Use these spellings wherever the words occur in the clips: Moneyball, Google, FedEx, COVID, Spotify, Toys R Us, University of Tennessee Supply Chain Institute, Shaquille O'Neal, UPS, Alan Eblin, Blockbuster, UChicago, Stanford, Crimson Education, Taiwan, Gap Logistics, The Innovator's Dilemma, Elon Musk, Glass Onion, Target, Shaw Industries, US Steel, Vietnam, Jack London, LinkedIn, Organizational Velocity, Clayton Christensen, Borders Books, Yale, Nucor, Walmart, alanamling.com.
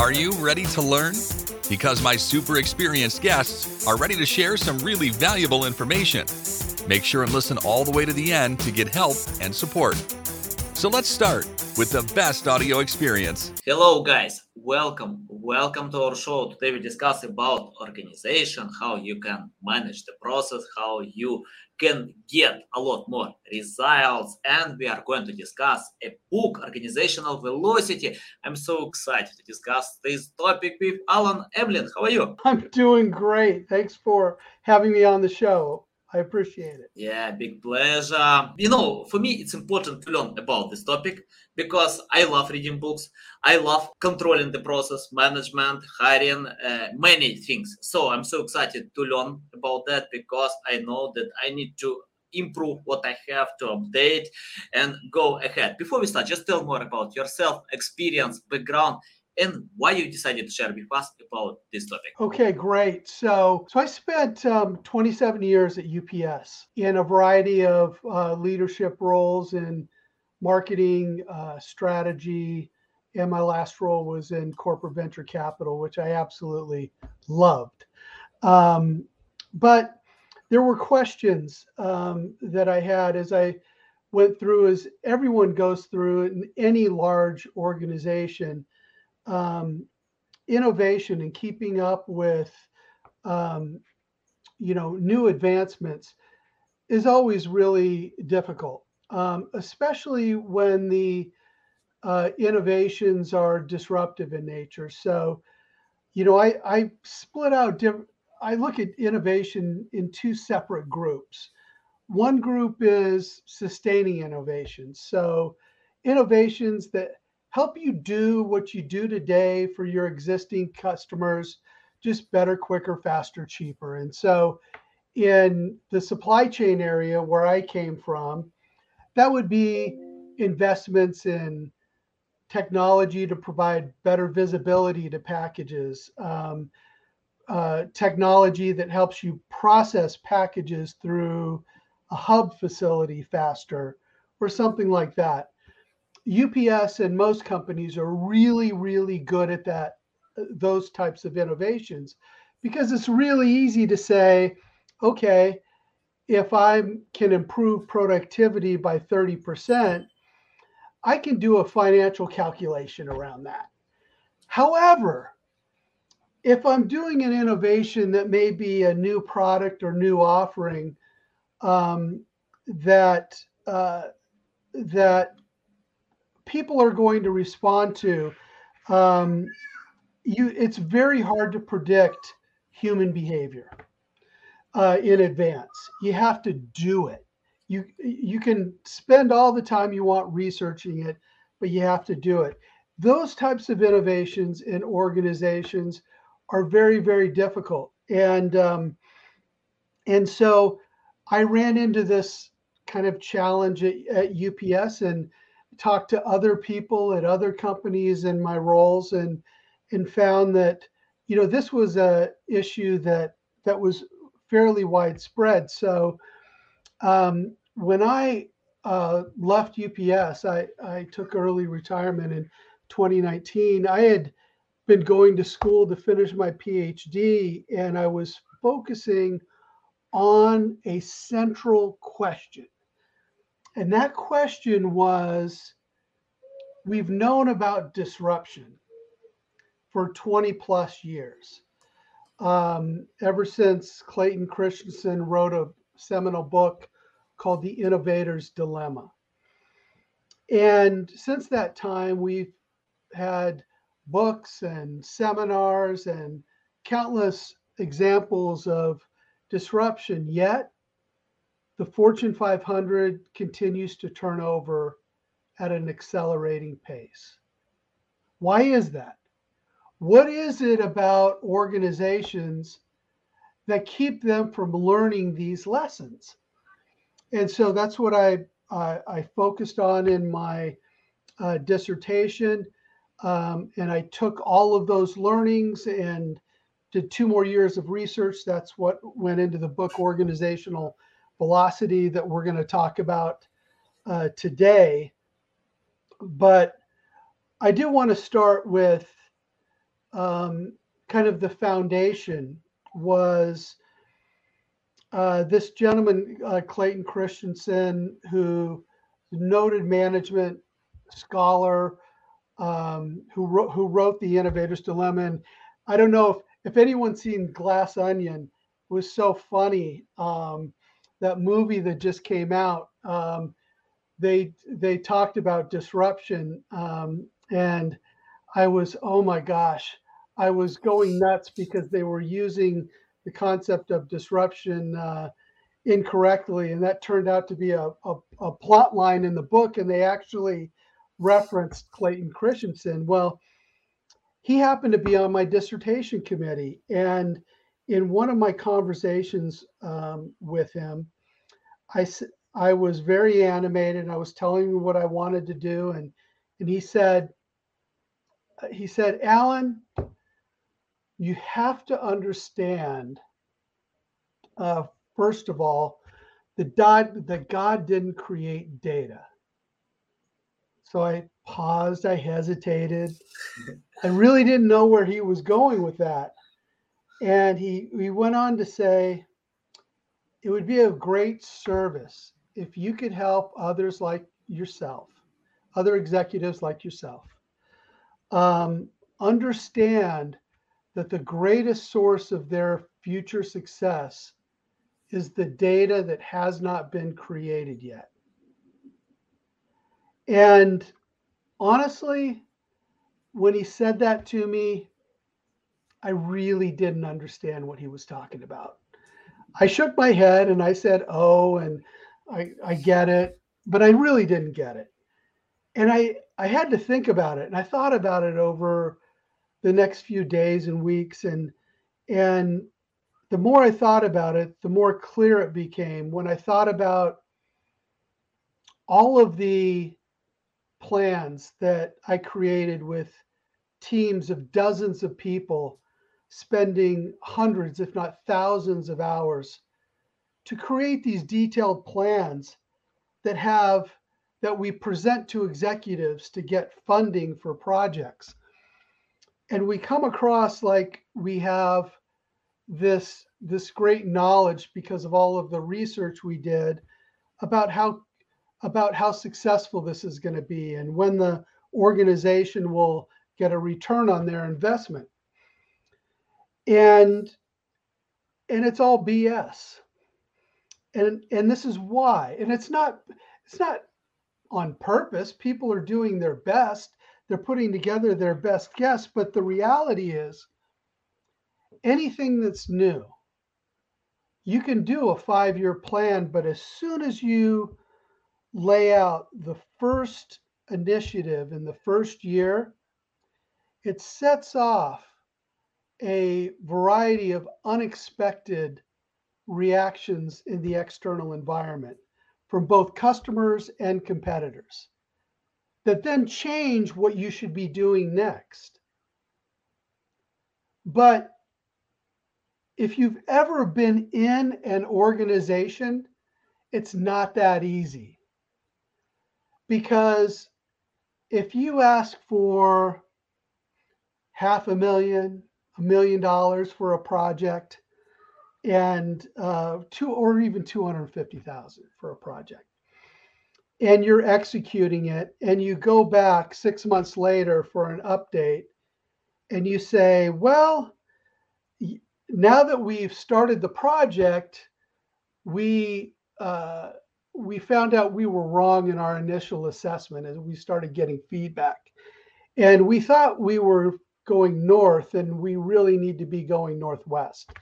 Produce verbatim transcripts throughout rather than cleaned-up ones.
Are you ready to learn? Because my super experienced guests are ready to share some really valuable information. Make sure and listen all the way to the end to get help and support. So let's start with the best audio experience. Hello guys, welcome, welcome to our show. Today we discuss about organization, how you can manage the process, how you can get a lot more results. And we are going to discuss a book, Organizational Velocity. I'm so excited to discuss this topic with Alan Eblin. How are you? I'm doing great. Thanks for having me on the show. I appreciate it. Yeah, big pleasure. You know, for me, it's important to learn about this topic because I love reading books. I love controlling the process, management, hiring, uh, many things. So I'm so excited to learn about that because I know that I need to improve what I have, to update and go ahead. Before we start, just tell more about yourself, experience, background, and why you decided to share with us about this topic. Okay, great. So, so I spent um, twenty-seven years at U P S in a variety of uh, leadership roles in marketing, uh, strategy, and my last role was in corporate venture capital, which I absolutely loved. Um, but there were questions um, that I had as I went through, as everyone goes through in any large organization. Um, innovation and keeping up with, um, you know, new advancements is always really difficult, um, especially when the uh, innovations are disruptive in nature. So, you know, I, I split out, diff- I look at innovation in two separate groups. One group is sustaining innovation. So innovations that help you do what you do today for your existing customers, just better, quicker, faster, cheaper. And so in the supply chain area where I came from, that would be investments in technology to provide better visibility to packages, um, uh, technology that helps you process packages through a hub facility faster or something like that. U P S and most companies are really, really good at that, those types of innovations, because it's really easy to say, okay, if I can improve productivity by thirty percent, I can do a financial calculation around that. However, if I'm doing an innovation that may be a new product or new offering um, that uh, that people are going to respond to, um, you, it's very hard to predict human behavior uh, in advance. You have to do it. You, you can spend all the time you want researching it, but you have to do it. Those types of innovations in organizations are very, very difficult. And, um, and so I ran into this kind of challenge at, at U P S and talked to other people at other companies in my roles and and found that, you know, this was a issue that that was fairly widespread. So um, when I uh, left U P S, I, I took early retirement in twenty nineteen. I had been going to school to finish my PhD, and I was focusing on a central question. And that question was, we've known about disruption for twenty plus years. Um, ever since Clayton Christensen wrote a seminal book called The Innovator's Dilemma. And since that time, we've had books and seminars and countless examples of disruption, yet the Fortune five hundred continues to turn over at an accelerating pace. Why is that? What is it about organizations that keep them from learning these lessons? And so that's what I I, I focused on in my uh, dissertation, um, and I took all of those learnings and did two more years of research. That's what went into the book Organizational Velocity that we're going to talk about uh, today. But I do want to start with um, kind of the foundation was uh, this gentleman, uh, Clayton Christensen, who noted management scholar, um, who, wrote, who wrote The Innovator's Dilemma. And I don't know if, if anyone's seen Glass Onion. It was so funny, um, that movie that just came out. Um, they they talked about disruption, um, and I was, oh my gosh, I was going nuts because they were using the concept of disruption uh, incorrectly, and that turned out to be a, a, a plot line in the book, and they actually referenced Clayton Christensen. Well, he happened to be on my dissertation committee, and in one of my conversations um, with him, I I was very animated, and I was telling him what I wanted to do, and and he said, he said, Alan, you have to understand, uh, first of all, that God, that God didn't create data. So I paused, I hesitated. I really didn't know where he was going with that. And he, he went on to say, it would be a great service if you could help others like yourself, other executives like yourself, um, understand that the greatest source of their future success is the data that has not been created yet. And honestly, when he said that to me, I really didn't understand what he was talking about. I shook my head and I said, oh, and I, I get it, but I really didn't get it. And I, I had to think about it. And I thought about it over the next few days and weeks. And, and the more I thought about it, the more clear it became when I thought about all of the plans that I created with teams of dozens of people spending hundreds, if not thousands of hours to create these detailed plans that have, that we present to executives to get funding for projects. And we come across like we have this, this great knowledge because of all of the research we did about how, about how successful this is going to be and when the organization will get a return on their investment. And, and it's all B S. And, and this is why. And it's not, it's not on purpose. People are doing their best. They're putting together their best guess. But the reality is anything that's new, you can do a five-year plan, but as soon as you lay out the first initiative in the first year, it sets off a variety of unexpected reactions in the external environment from both customers and competitors that then change what you should be doing next. But if you've ever been in an organization, it's not that easy. Because if you ask for half a million, a million dollars for a project, and uh, two or even two hundred fifty thousand for a project, and you're executing it, and you go back six months later for an update, and you say, well, now that we've started the project, we uh, we found out we were wrong in our initial assessment, and we started getting feedback. And we thought we were going north, and we really need to be going northwest.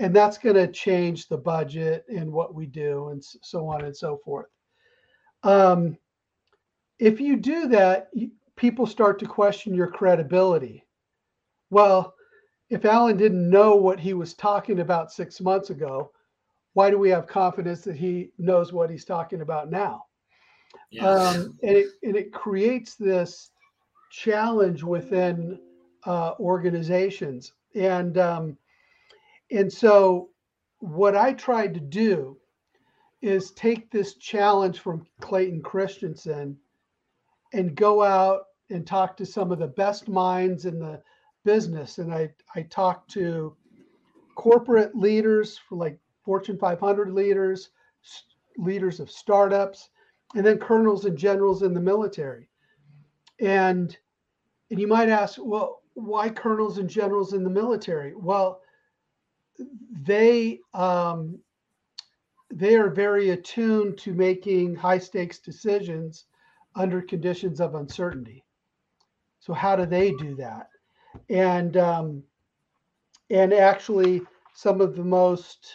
And that's going to change the budget and what we do and so on and so forth. Um, if you do that, people start to question your credibility. Well, if Alan didn't know what he was talking about six months ago, why do we have confidence that he knows what he's talking about now? Yes. Um, and, it, and it creates this challenge within uh, organizations. And, um, and so what I tried to do is take this challenge from Clayton Christensen and go out and talk to some of the best minds in the, business. And I, I talked to corporate leaders, for like Fortune five hundred leaders, leaders of startups, and then colonels and generals in the military. And, and you might ask, well, why colonels and generals in the military? Well, they um, they are very attuned to making high stakes decisions under conditions of uncertainty. So how do they do that? And um, and actually, some of the most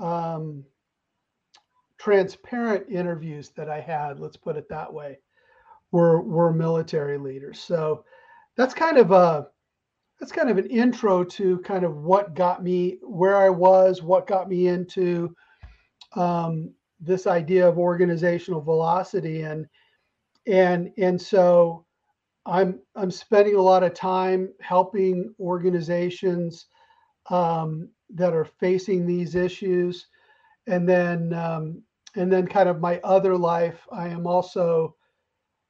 um, transparent interviews that I had, let's put it that way, were were military leaders. So that's kind of a that's kind of an intro to kind of what got me where I was, what got me into um, this idea of organizational velocity, and and and so I'm I'm spending a lot of time helping organizations um, that are facing these issues, and then um, and then kind of my other life, I am also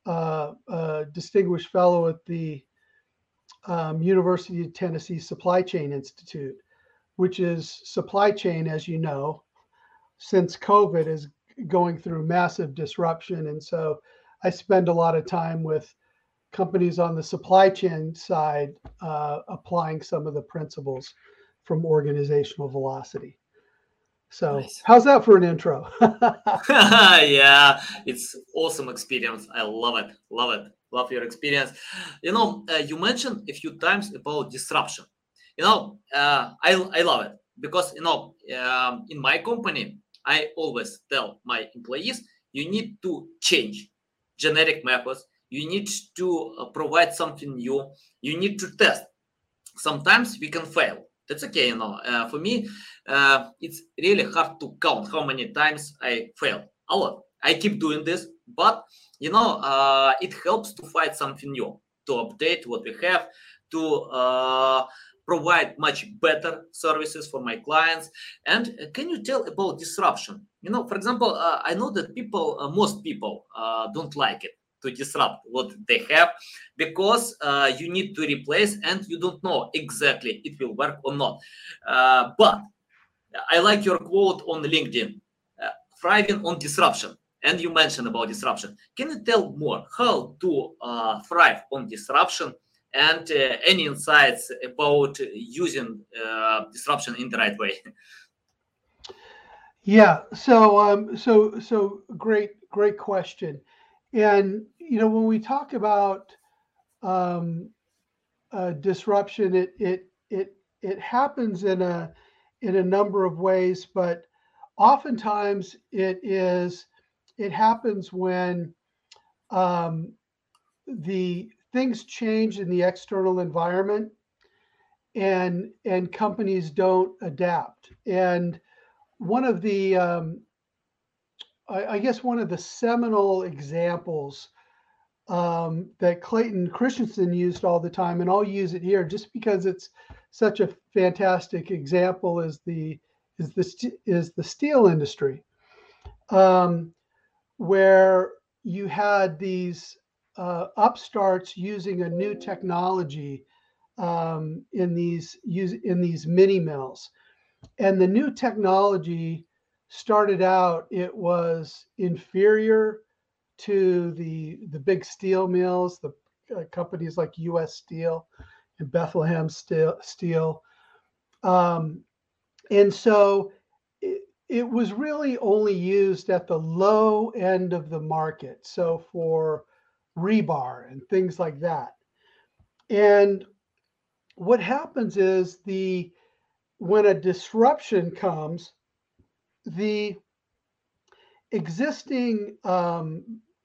uh, a distinguished fellow at the Um, University of Tennessee Supply Chain Institute, which is supply chain, as you know, since COVID is going through massive disruption. And so I spend a lot of time with companies on the supply chain side, uh, applying some of the principles from organizational velocity. So nice. How's that for an intro? Yeah, it's awesome experience. I love it. Love it. Love your experience. You know, uh, you mentioned a few times about disruption. You know, uh, I I love it because, you know, um, in my company, I always tell my employees, you need to change generic methods. You need to uh, provide something new. You need to test. Sometimes we can fail. That's okay, you know. Uh, for me, uh, it's really hard to count how many times I fail. A lot. I keep doing this, but you know, uh, it helps to find something new, to update what we have, to uh, provide much better services for my clients. And can you tell about disruption? You know, for example, uh, I know that people, uh, most people, uh, don't like it to disrupt what they have, because uh, you need to replace and you don't know exactly it will work or not. Uh, but I like your quote on LinkedIn, uh, thriving on disruption. And you mentioned about disruption. Can you tell more how to uh, thrive on disruption, and uh, any insights about using uh, disruption in the right way? Yeah, so um, so so great, great question. And, you know, when we talk about um, uh, disruption, it it it it happens in a in a number of ways, but oftentimes it is it happens when um, the things change in the external environment, and and companies don't adapt. And one of the um, I guess one of the seminal examples um, that Clayton Christensen used all the time, and I'll use it here just because it's such a fantastic example, is the is the is the steel industry, um, where you had these uh, upstarts using a new technology um, in these use in these mini mills, and the new technology started out, it was inferior to the the big steel mills, the uh, companies like U S Steel and Bethlehem Steel. Steel. Um, and so it, it was really only used at the low end of the market, so for rebar and things like that. And what happens is the when a disruption comes, the existing um,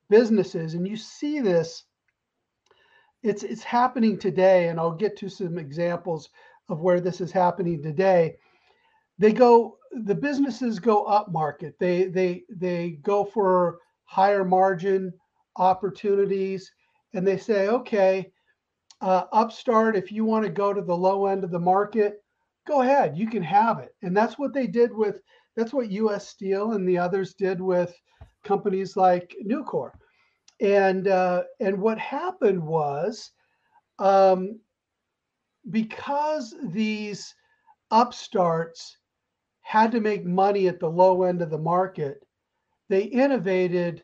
businesses, and you see this, it's it's happening today, and I'll get to some examples of where this is happening today. They go, the businesses go up market. They they they go for higher margin opportunities, and they say, okay, uh, Upstart, if you want to go to the low end of the market, go ahead, you can have it. And that's what they did with. That's what U S Steel and the others did with companies like Nucor. And uh, and what happened was um, because these upstarts had to make money at the low end of the market, they innovated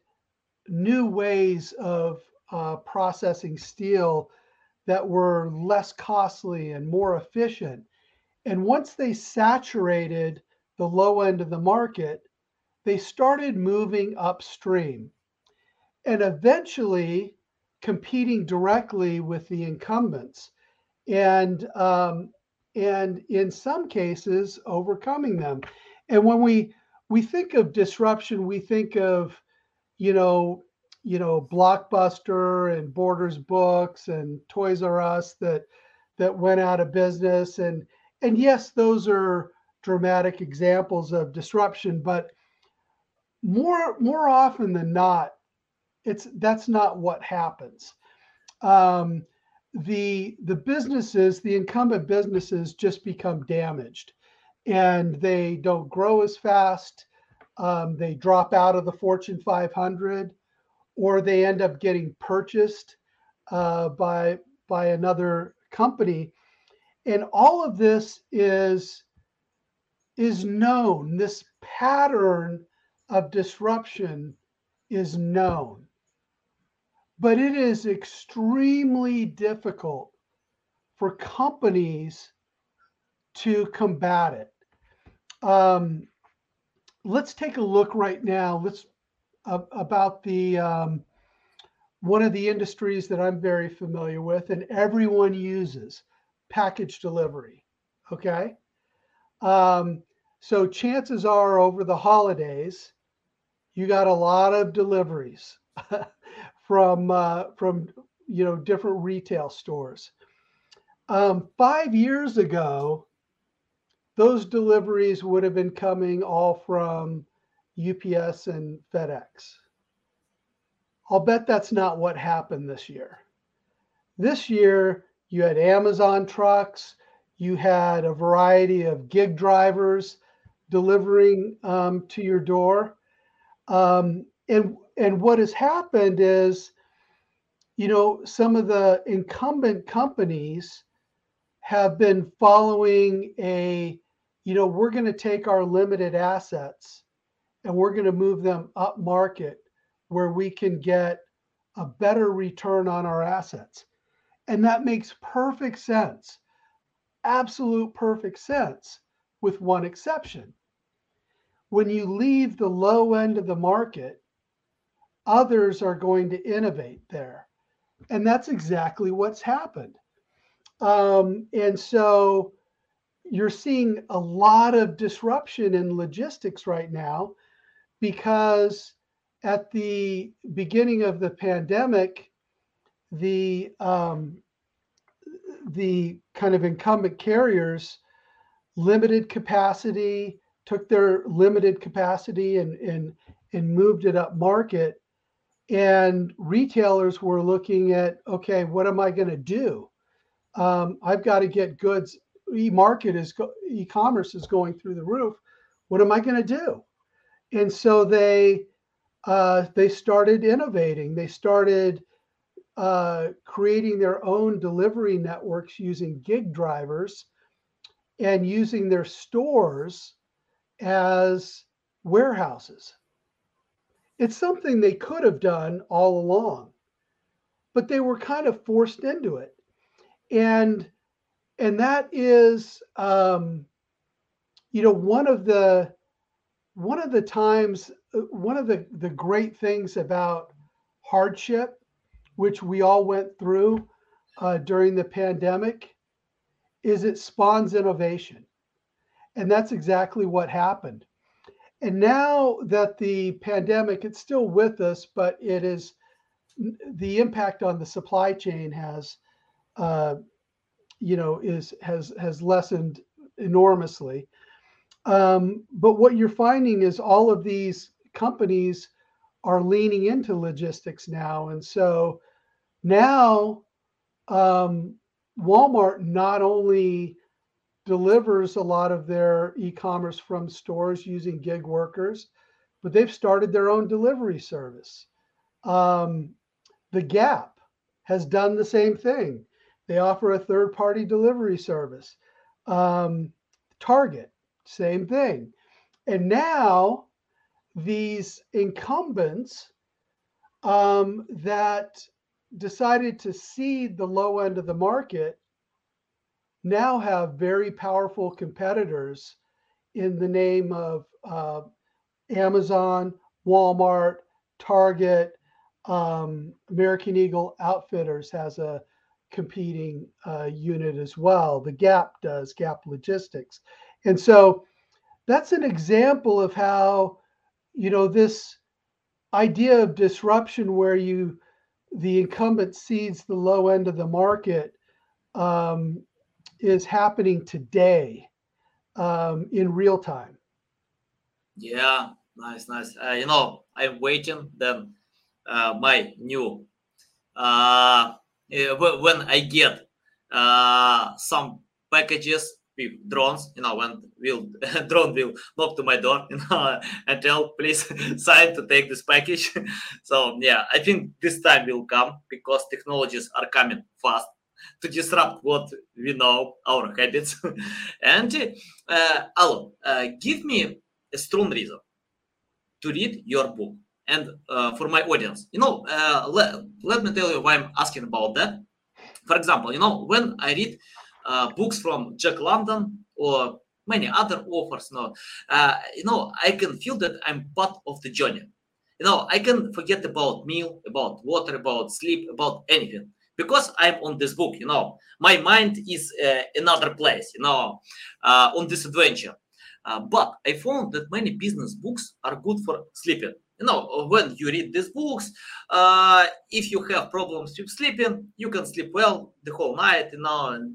new ways of uh, processing steel that were less costly and more efficient. And once they saturated the low end of the market, they started moving upstream and eventually competing directly with the incumbents and um, and in some cases overcoming them. And when we we think of disruption, we think of you know you know Blockbuster and Borders Books and Toys R Us that that went out of business, and and yes, those are dramatic examples of disruption, but more more often than not, it's that's not what happens. Um, the the businesses, the incumbent businesses, just become damaged, and they don't grow as fast. Um, they drop out of the Fortune five hundred, or they end up getting purchased uh, by by another company, and all of this is is known. This pattern of disruption is known, but it is extremely difficult for companies to combat it. Um, let's take a look right now. Let's uh, about the um, one of the industries that I'm very familiar with and everyone uses, package delivery. Okay, um, so chances are over the holidays, you got a lot of deliveries from uh, from you know different retail stores. Um, five years ago, those deliveries would have been coming all from U P S and FedEx. I'll bet that's not what happened this year. This year, you had Amazon trucks, you had a variety of gig drivers delivering um, to your door. Um, and, and what has happened is, you know, some of the incumbent companies have been following a, you know, we're going to take our limited assets and we're going to move them up market where we can get a better return on our assets. And that makes perfect sense, absolute perfect sense, with one exception. When you leave the low end of the market, others are going to innovate there. And that's exactly what's happened. Um, and so you're seeing a lot of disruption in logistics right now, because at the beginning of the pandemic, the, um, the kind of incumbent carriers limited capacity, took their limited capacity and, and, and moved it up market. And retailers were looking at, okay, what am I going to do? Um, I've got to get goods. E-market is, e-commerce is going through the roof. What am I going to do? And so they, uh, they started innovating. They started uh, creating their own delivery networks using gig drivers and using their stores as warehouses. It's something they could have done all along, but they were kind of forced into it. And, and that is, um, you know, one of the, one of the times, one of the, the great things about hardship, which we all went through uh, during the pandemic, is it spawns innovation. And that's exactly what happened. And now that the pandemic, it's still with us, but it is, the impact on the supply chain has, uh, you know, is has has lessened enormously. Um, but what you're finding is all of these companies are leaning into logistics now. And so now um, Walmart not only delivers a lot of their e-commerce from stores using gig workers, but they've started their own delivery service. Um, the Gap has done the same thing. They offer a third-party delivery service. Um, Target, same thing. And now these incumbents um, that decided to seed the low end of the market now have very powerful competitors in the name of uh, Amazon, Walmart, Target. um, American Eagle Outfitters has a competing uh, unit as well. The Gap does, Gap Logistics. And so that's an example of how, you know, this idea of disruption where you, the incumbent seeds the low end of the market um, is happening today um, in real time. Yeah, nice, nice. Uh, you know, I'm waiting then uh, my new, uh, when I get uh, some packages with drones, you know, when will drone will knock to my door, you know, and tell please sign to take this package. So yeah, I think this time will come because technologies are coming fast to disrupt what we know, our habits. And uh, Alan, uh, give me a strong reason to read your book. And uh, for my audience, you know, uh, le- let me tell you why I'm asking about that. For example, you know, when I read uh, books from Jack London or many other authors, you know, uh, you know, I can feel that I'm part of the journey. You know, I can forget about meal, about water, about sleep, about anything. Because I'm on this book, you know, my mind is uh, another place, you know, uh, on this adventure. Uh, but I found that many business books are good for sleeping. You know, when you read these books, uh, if you have problems with sleeping, you can sleep well the whole night, you know, and,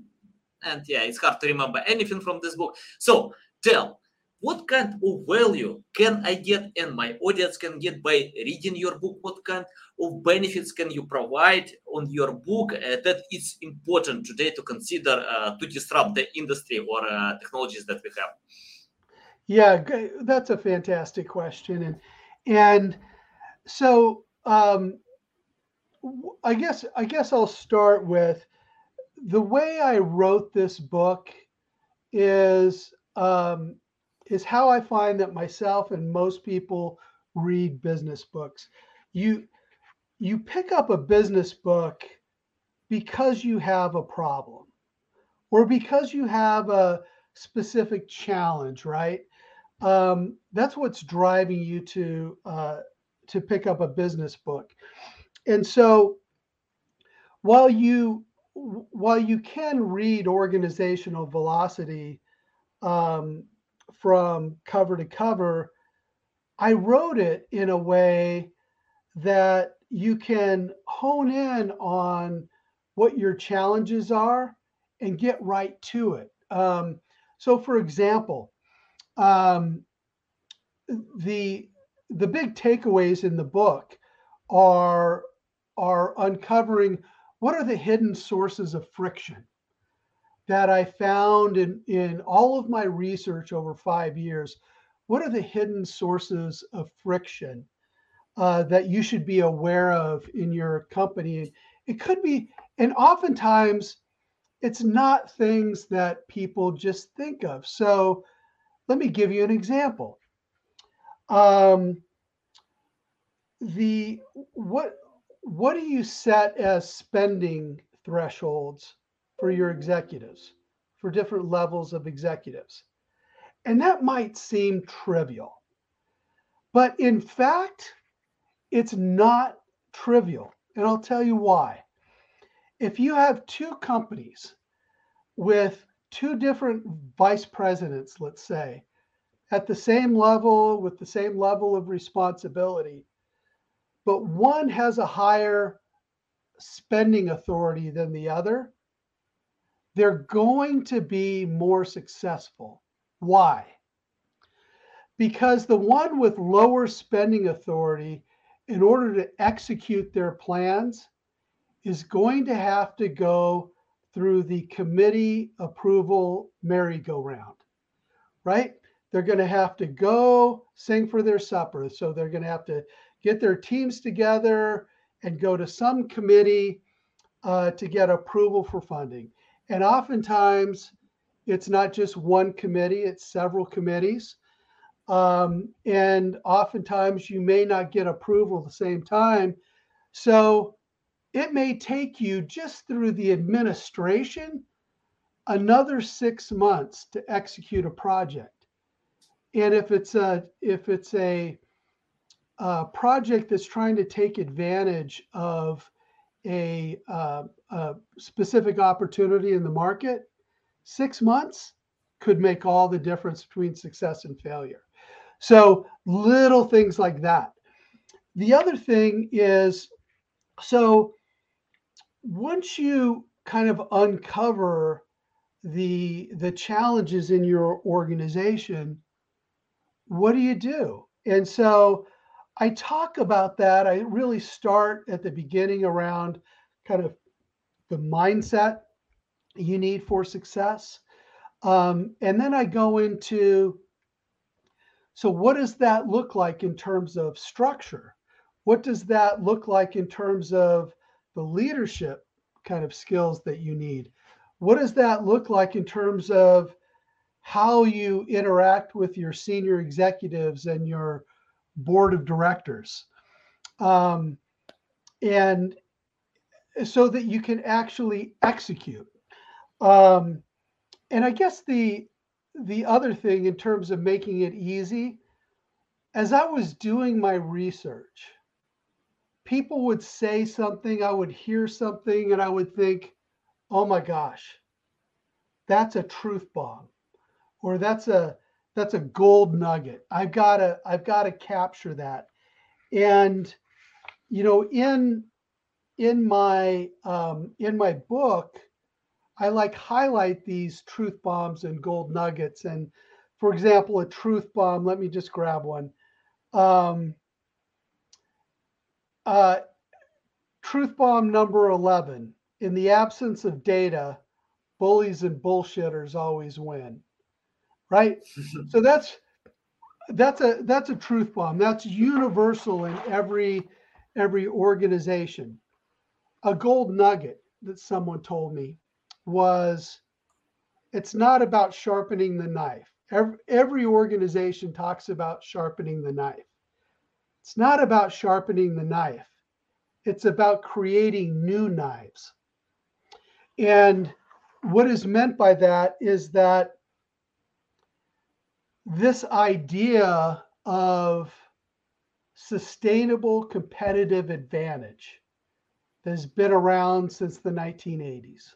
and yeah, it's hard to remember anything from this book. So tell, what kind of value can I get and my audience can get by reading your book? What kind of benefits can you provide on your book uh, that it's important today to consider uh, to disrupt the industry or uh, technologies that we have? Yeah, that's a fantastic question. And And so um, I guess I guess I'll start with the way I wrote this book is um, is how I find that myself and most people read business books. You you pick up a business book because you have a problem or because you have a specific challenge, right? Um, that's what's driving you to uh, to pick up a business book. And so while you while you can read Organizational Velocity um, from cover to cover, I wrote it in a way that you can hone in on what your challenges are and get right to it. Um, so, for example, Um, the the big takeaways in the book are are uncovering what are the hidden sources of friction that I found in, in all of my research over five years. What are the hidden sources of friction uh, that you should be aware of in your company? It could be, and oftentimes it's not things that people just think of. So let me give you an example. Um, the what what do you set as spending thresholds for your executives, for different levels of executives? And that might seem trivial, but in fact, it's not trivial. And I'll tell you why. If you have two companies with two different vice presidents, let's say, at the same level with the same level of responsibility, but one has a higher spending authority than the other, they're going to be more successful. Why? Because the one with lower spending authority, in order to execute their plans, is going to have to go through the committee approval merry-go-round, right? They're going to have to go sing for their supper. So they're going to have to get their teams together and go to some committee uh, to get approval for funding. And oftentimes it's not just one committee, it's several committees. Um, and oftentimes you may not get approval at the same time. So it may take you just through the administration another six months to execute a project. And if it's a, if it's a, a project that's trying to take advantage of a, uh, a specific opportunity in the market, six months could make all the difference between success and failure. So little things like that. The other thing is, so once you kind of uncover the the challenges in your organization, what do you do? And so I talk about that. I really start at the beginning around kind of the mindset you need for success. Um, and then I go into, so what does that look like in terms of structure? What does that look like in terms of the leadership kind of skills that you need? What does that look like in terms of how you interact with your senior executives and your board of directors? Um, and so that you can actually execute. Um, and I guess the, the other thing in terms of making it easy, as I was doing my research, people would say something, I would hear something, and I would think, oh my gosh, that's a truth bomb, or that's a that's a gold nugget. I've got to I've got to capture that. And you know, in in my um, in my book, I like highlight these truth bombs and gold nuggets. And for example, a truth bomb. Let me just grab one. Um, uh, truth bomb number eleven. In the absence of data, bullies and bullshitters always win, right? So that's that's a that's a truth bomb. That's universal in every every organization. A gold nugget that someone told me was, it's not about sharpening the knife. Every, every organization talks about sharpening the knife. It's not about sharpening the knife. It's about creating new knives. And what is meant by that is that this idea of sustainable competitive advantage that has been around since the nineteen eighties,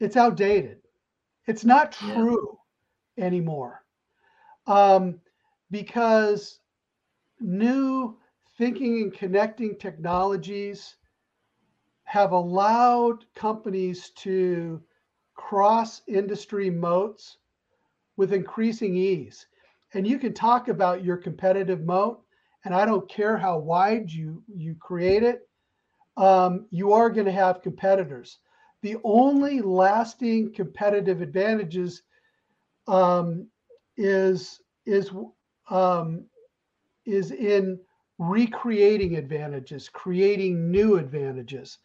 it's outdated. It's not true yeah. anymore um, because new thinking and connecting technologies have allowed companies to cross industry moats with increasing ease. And you can talk about your competitive moat, and I don't care how wide you, you create it, um, you are going to have competitors. The only lasting competitive advantages um, is, is, um, is in recreating advantages, creating new advantages.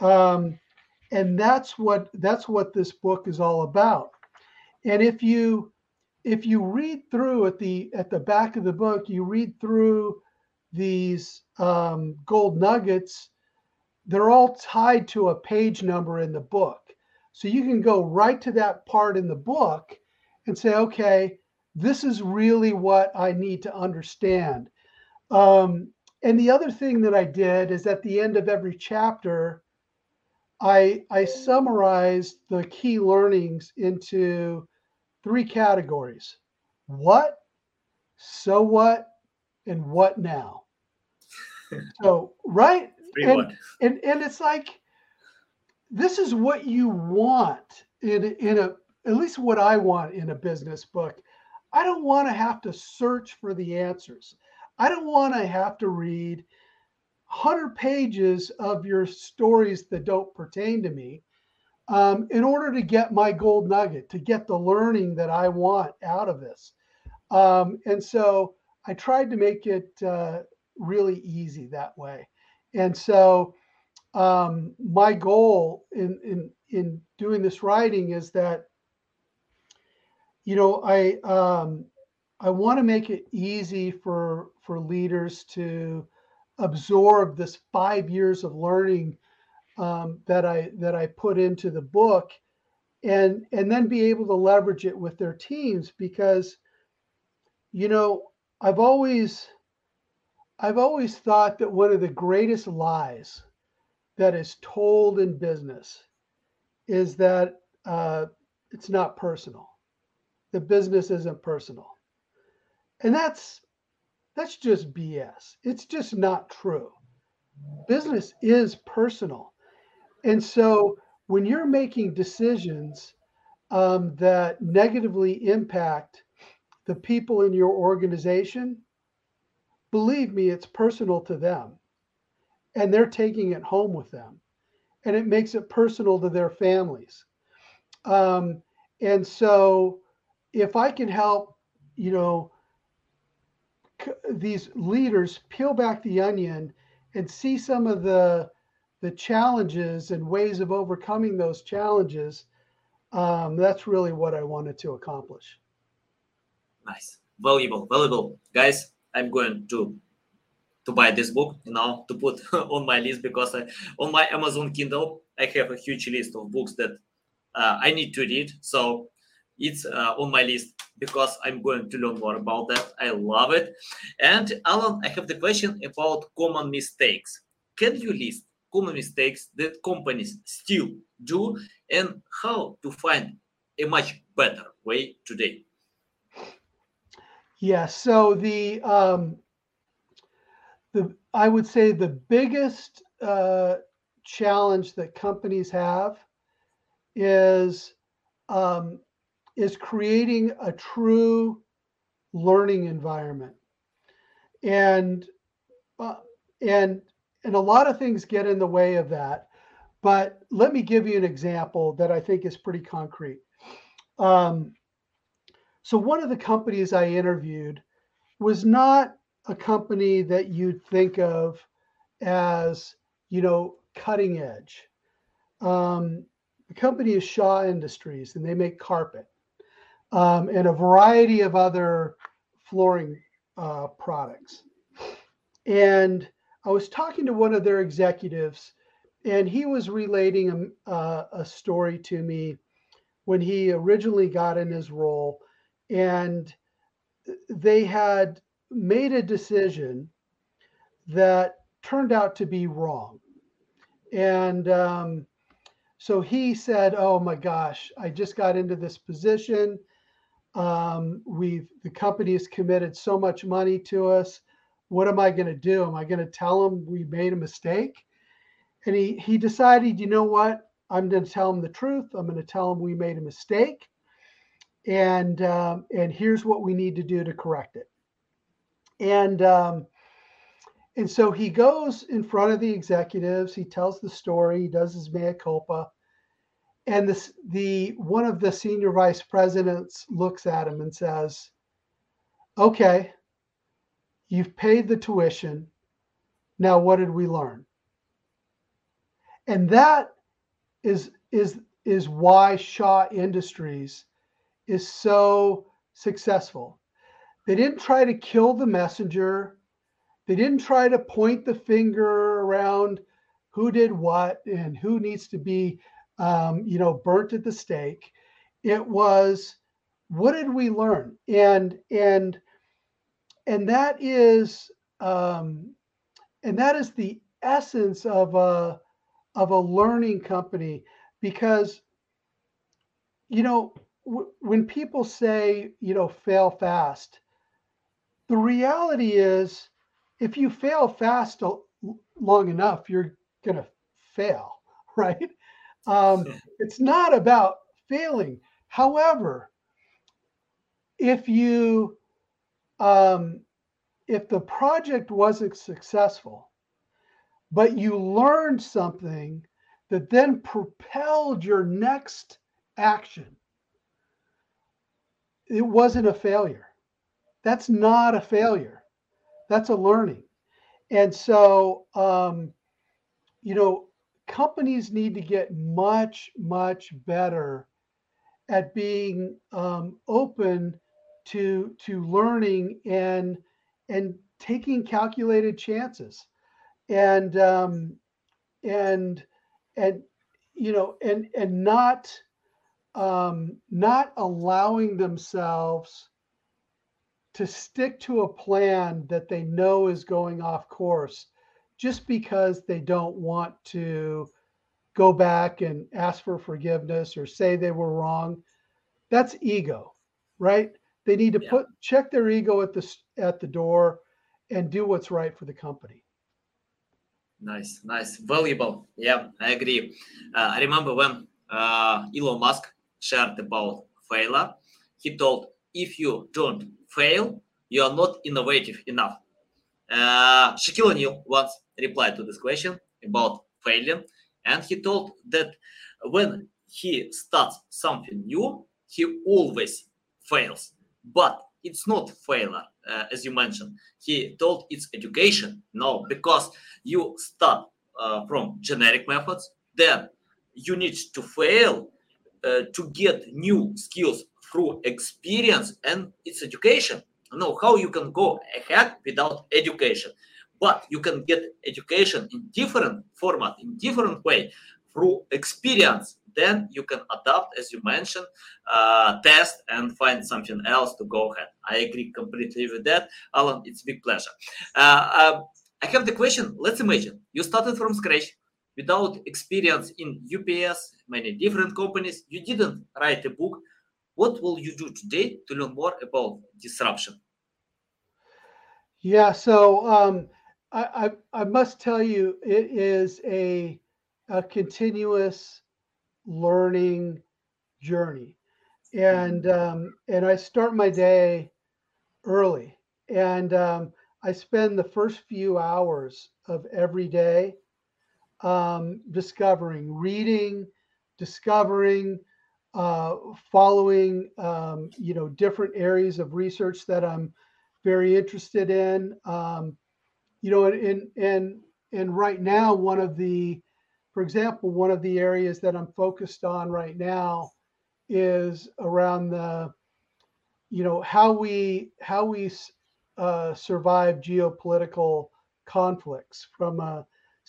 Um, and that's what that's what this book is all about. And if you if you read through at the at the back of the book, you read through these um, gold nuggets, they're all tied to a page number in the book. So you can go right to that part in the book and say, okay, this is really what I need to understand. Um, and the other thing that I did is at the end of every chapter, I, I summarized the key learnings into three categories: what, so what, and what now. So, right? And, and, and it's like, this is what you want in, in a, at least what I want in a business book. I don't want to have to search for the answers. I don't want to have to read one hundred pages of your stories that don't pertain to me um, in order to get my gold nugget, to get the learning that I want out of this. Um, and so I tried to make it uh, really easy that way. And so um, my goal in, in, in doing this writing is that, you know, I, um, I want to make it easy for, for leaders to absorb this five years of learning um, that I, that I put into the book, and, and then be able to leverage it with their teams. Because, you know, I've always, I've always thought that one of the greatest lies that is told in business is that uh, it's not personal. The business isn't personal. And that's, that's just B S. It's just not true. Business is personal. And so when you're making decisions um, that negatively impact the people in your organization, believe me, it's personal to them, and they're taking it home with them, and it makes it personal to their families. Um, and so if I can help, you know, these leaders peel back the onion and see some of the the challenges and ways of overcoming those challenges, um, that's really what I wanted to accomplish. Nice. Valuable, valuable. Guys, I'm going to to buy this book, you know, to put on my list, because I, on my Amazon Kindle, I have a huge list of books that uh, I need to read. So it's uh, on my list, because I'm going to learn more about that. I love it. And Alan, I have the question about common mistakes. Can you list common mistakes that companies still do, and how to find a much better way today? Yeah, so the um, the I would say the biggest uh, challenge that companies have is um, is creating a true learning environment, and uh, and and a lot of things get in the way of that. But let me give you an example that I think is pretty concrete. Um, So one of the companies I interviewed was not a company that you'd think of as, you know, cutting edge. Um, the company is Shaw Industries, and they make carpet um, and a variety of other flooring uh, products. And I was talking to one of their executives, and he was relating a, uh, a story to me when he originally got in his role. And they had made a decision that turned out to be wrong. And um, so he said, oh my gosh, I just got into this position. Um, we've, the company has committed so much money to us. What am I going to do? Am I going to tell them we made a mistake? And he, he decided, you know what? I'm going to tell them the truth. I'm going to tell them we made a mistake. And um, and here's what we need to do to correct it. And um, and so he goes in front of the executives. He tells the story. He does his mea culpa. And this, the one of the senior vice presidents looks at him and says, "Okay, you've paid the tuition. Now what did we learn?" And that is is is why Shaw Industries is so successful. They didn't try to kill the messenger. They didn't try to point the finger around who did what and who needs to be, um, you know, burnt at the stake. It was, what did we learn? And and and that is um, and that is the essence of a of a learning company, because, you know, when people say, you know, fail fast, the reality is if you fail fast long enough, you're going to fail, right? Um, yeah. It's not about failing. However, if you, um, if the project wasn't successful, but you learned something that then propelled your next action, it wasn't a failure. That's not a failure. That's a learning. And so, um, you know, companies need to get much, much better at being um, open to to learning and and taking calculated chances, and um, and and you know and and not um, not allowing themselves to stick to a plan that they know is going off course just because they don't want to go back and ask for forgiveness or say they were wrong. That's ego, right? They need to yeah. put check their ego at the at the door and do what's right for the company. Nice, nice, valuable. Yeah, I agree. Uh, I remember when uh, Elon Musk shared about failure. He told, if you don't fail, you are not innovative enough. Uh, Shaquille O'Neal once replied to this question about failure, and he told that when he starts something new, he always fails. But it's not failure, uh, as you mentioned. He told it's education. No, because you start uh, from generic methods, then you need to fail uh, to get new skills through experience, and it's education. No, how you can go ahead without education, but you can get education in different format, in different way, through experience. Then you can adapt, as you mentioned, uh, test and find something else to go ahead. I agree completely with that. Alan, it's a big pleasure. Uh, uh, I have the question. Let's imagine you started from scratch without experience in U P S, many different companies. You didn't write a book. What will you do today to learn more about disruption? Yeah, so um, I, I, I must tell you, it is a, a continuous learning journey. And um, and I start my day early. And um, I spend the first few hours of every day um, discovering, reading, discovering, Uh, following, um, you know, different areas of research that I'm very interested in, um, you know, and, and, and right now, one of the, for example, one of the areas that I'm focused on right now is around the, you know, how we, how we uh, survive geopolitical conflicts from a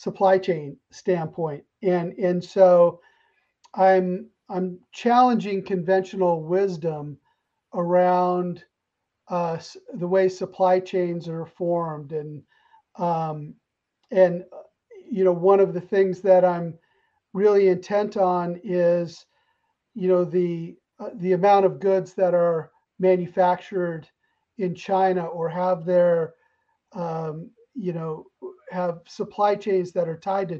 supply chain standpoint. And, and so I'm, I'm challenging conventional wisdom around uh, the way supply chains are formed, and um, and you know one of the things that I'm really intent on is you know the uh, the amount of goods that are manufactured in China or have their um, you know have supply chains that are tied to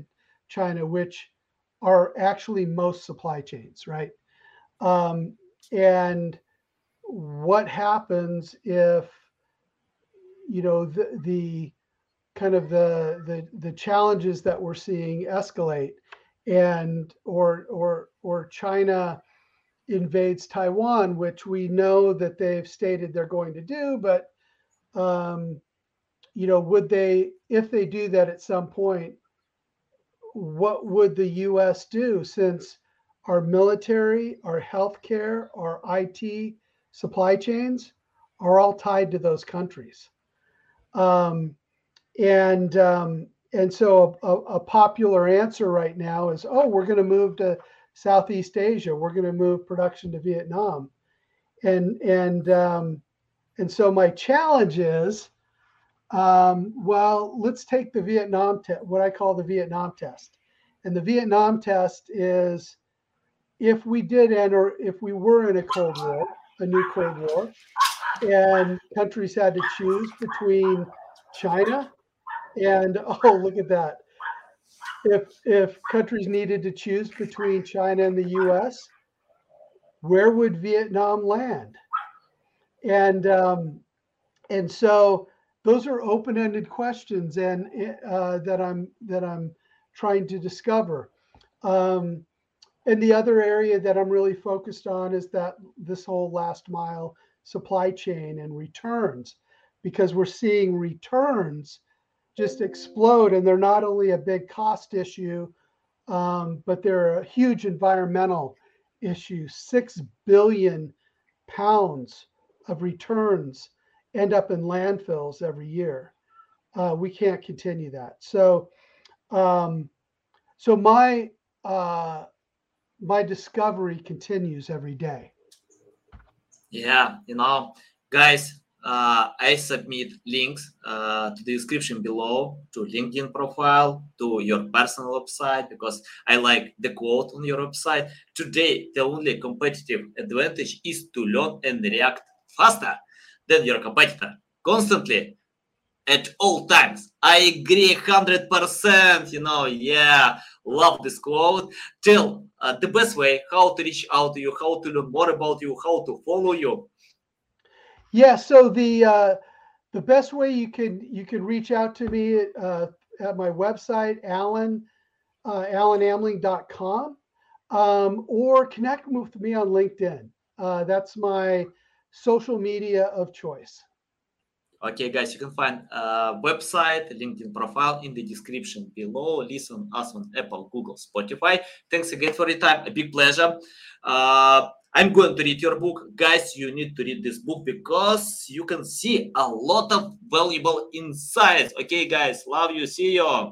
China, which are actually most supply chains, right? Um, and what happens if, you know, the, the kind of the, the the challenges that we're seeing escalate, and or or or China invades Taiwan, which we know that they've stated they're going to do, but um, you know, would they, if they do that at some point, what would the U S do, since our military, our healthcare, our I T supply chains are all tied to those countries? Um, and um, and so a, a popular answer right now is, oh, we're going to move to Southeast Asia. We're going to move production to Vietnam. And and um, and so my challenge is, Um, well, let's take the Vietnam test, what I call the Vietnam test. And the Vietnam test is, if we did enter, if we were in a Cold War, a new Cold War, and countries had to choose between China and, oh, look at that. If, if countries needed to choose between China and the U S, where would Vietnam land? And, um, and so, those are open-ended questions, and uh, that I'm that I'm trying to discover. Um, and the other area that I'm really focused on is that this whole last mile supply chain and returns, because we're seeing returns just explode, and they're not only a big cost issue um, but there are a huge environmental issue. Six billion pounds of returns end up in landfills every year. Uh, we can't continue that. So, um, so my uh, my discovery continues every day. Yeah, you know, guys, uh, I submit links uh, to the description below, to LinkedIn profile, to your personal website, because I like the quote on your website. Today, the only competitive advantage is to learn and react faster than your competitor, constantly, at all times. I agree one hundred percent, you know, yeah, love this quote. Tell uh, the best way how to reach out to you, how to learn more about you, how to follow you. Yeah, so the uh, the best way you can you can reach out to me at, uh, at my website, Alan, uh, alan amling dot com, um, or connect with me on LinkedIn. Uh, that's my social media of choice. Okay, guys, you can find a website, LinkedIn profile in the description below. Listen us on Apple, Google, Spotify. Thanks again for your time. A big pleasure. Uh, I'm going to read your book. Guys, you need to read this book because you can see a lot of valuable insights. Okay, guys, love you. See you.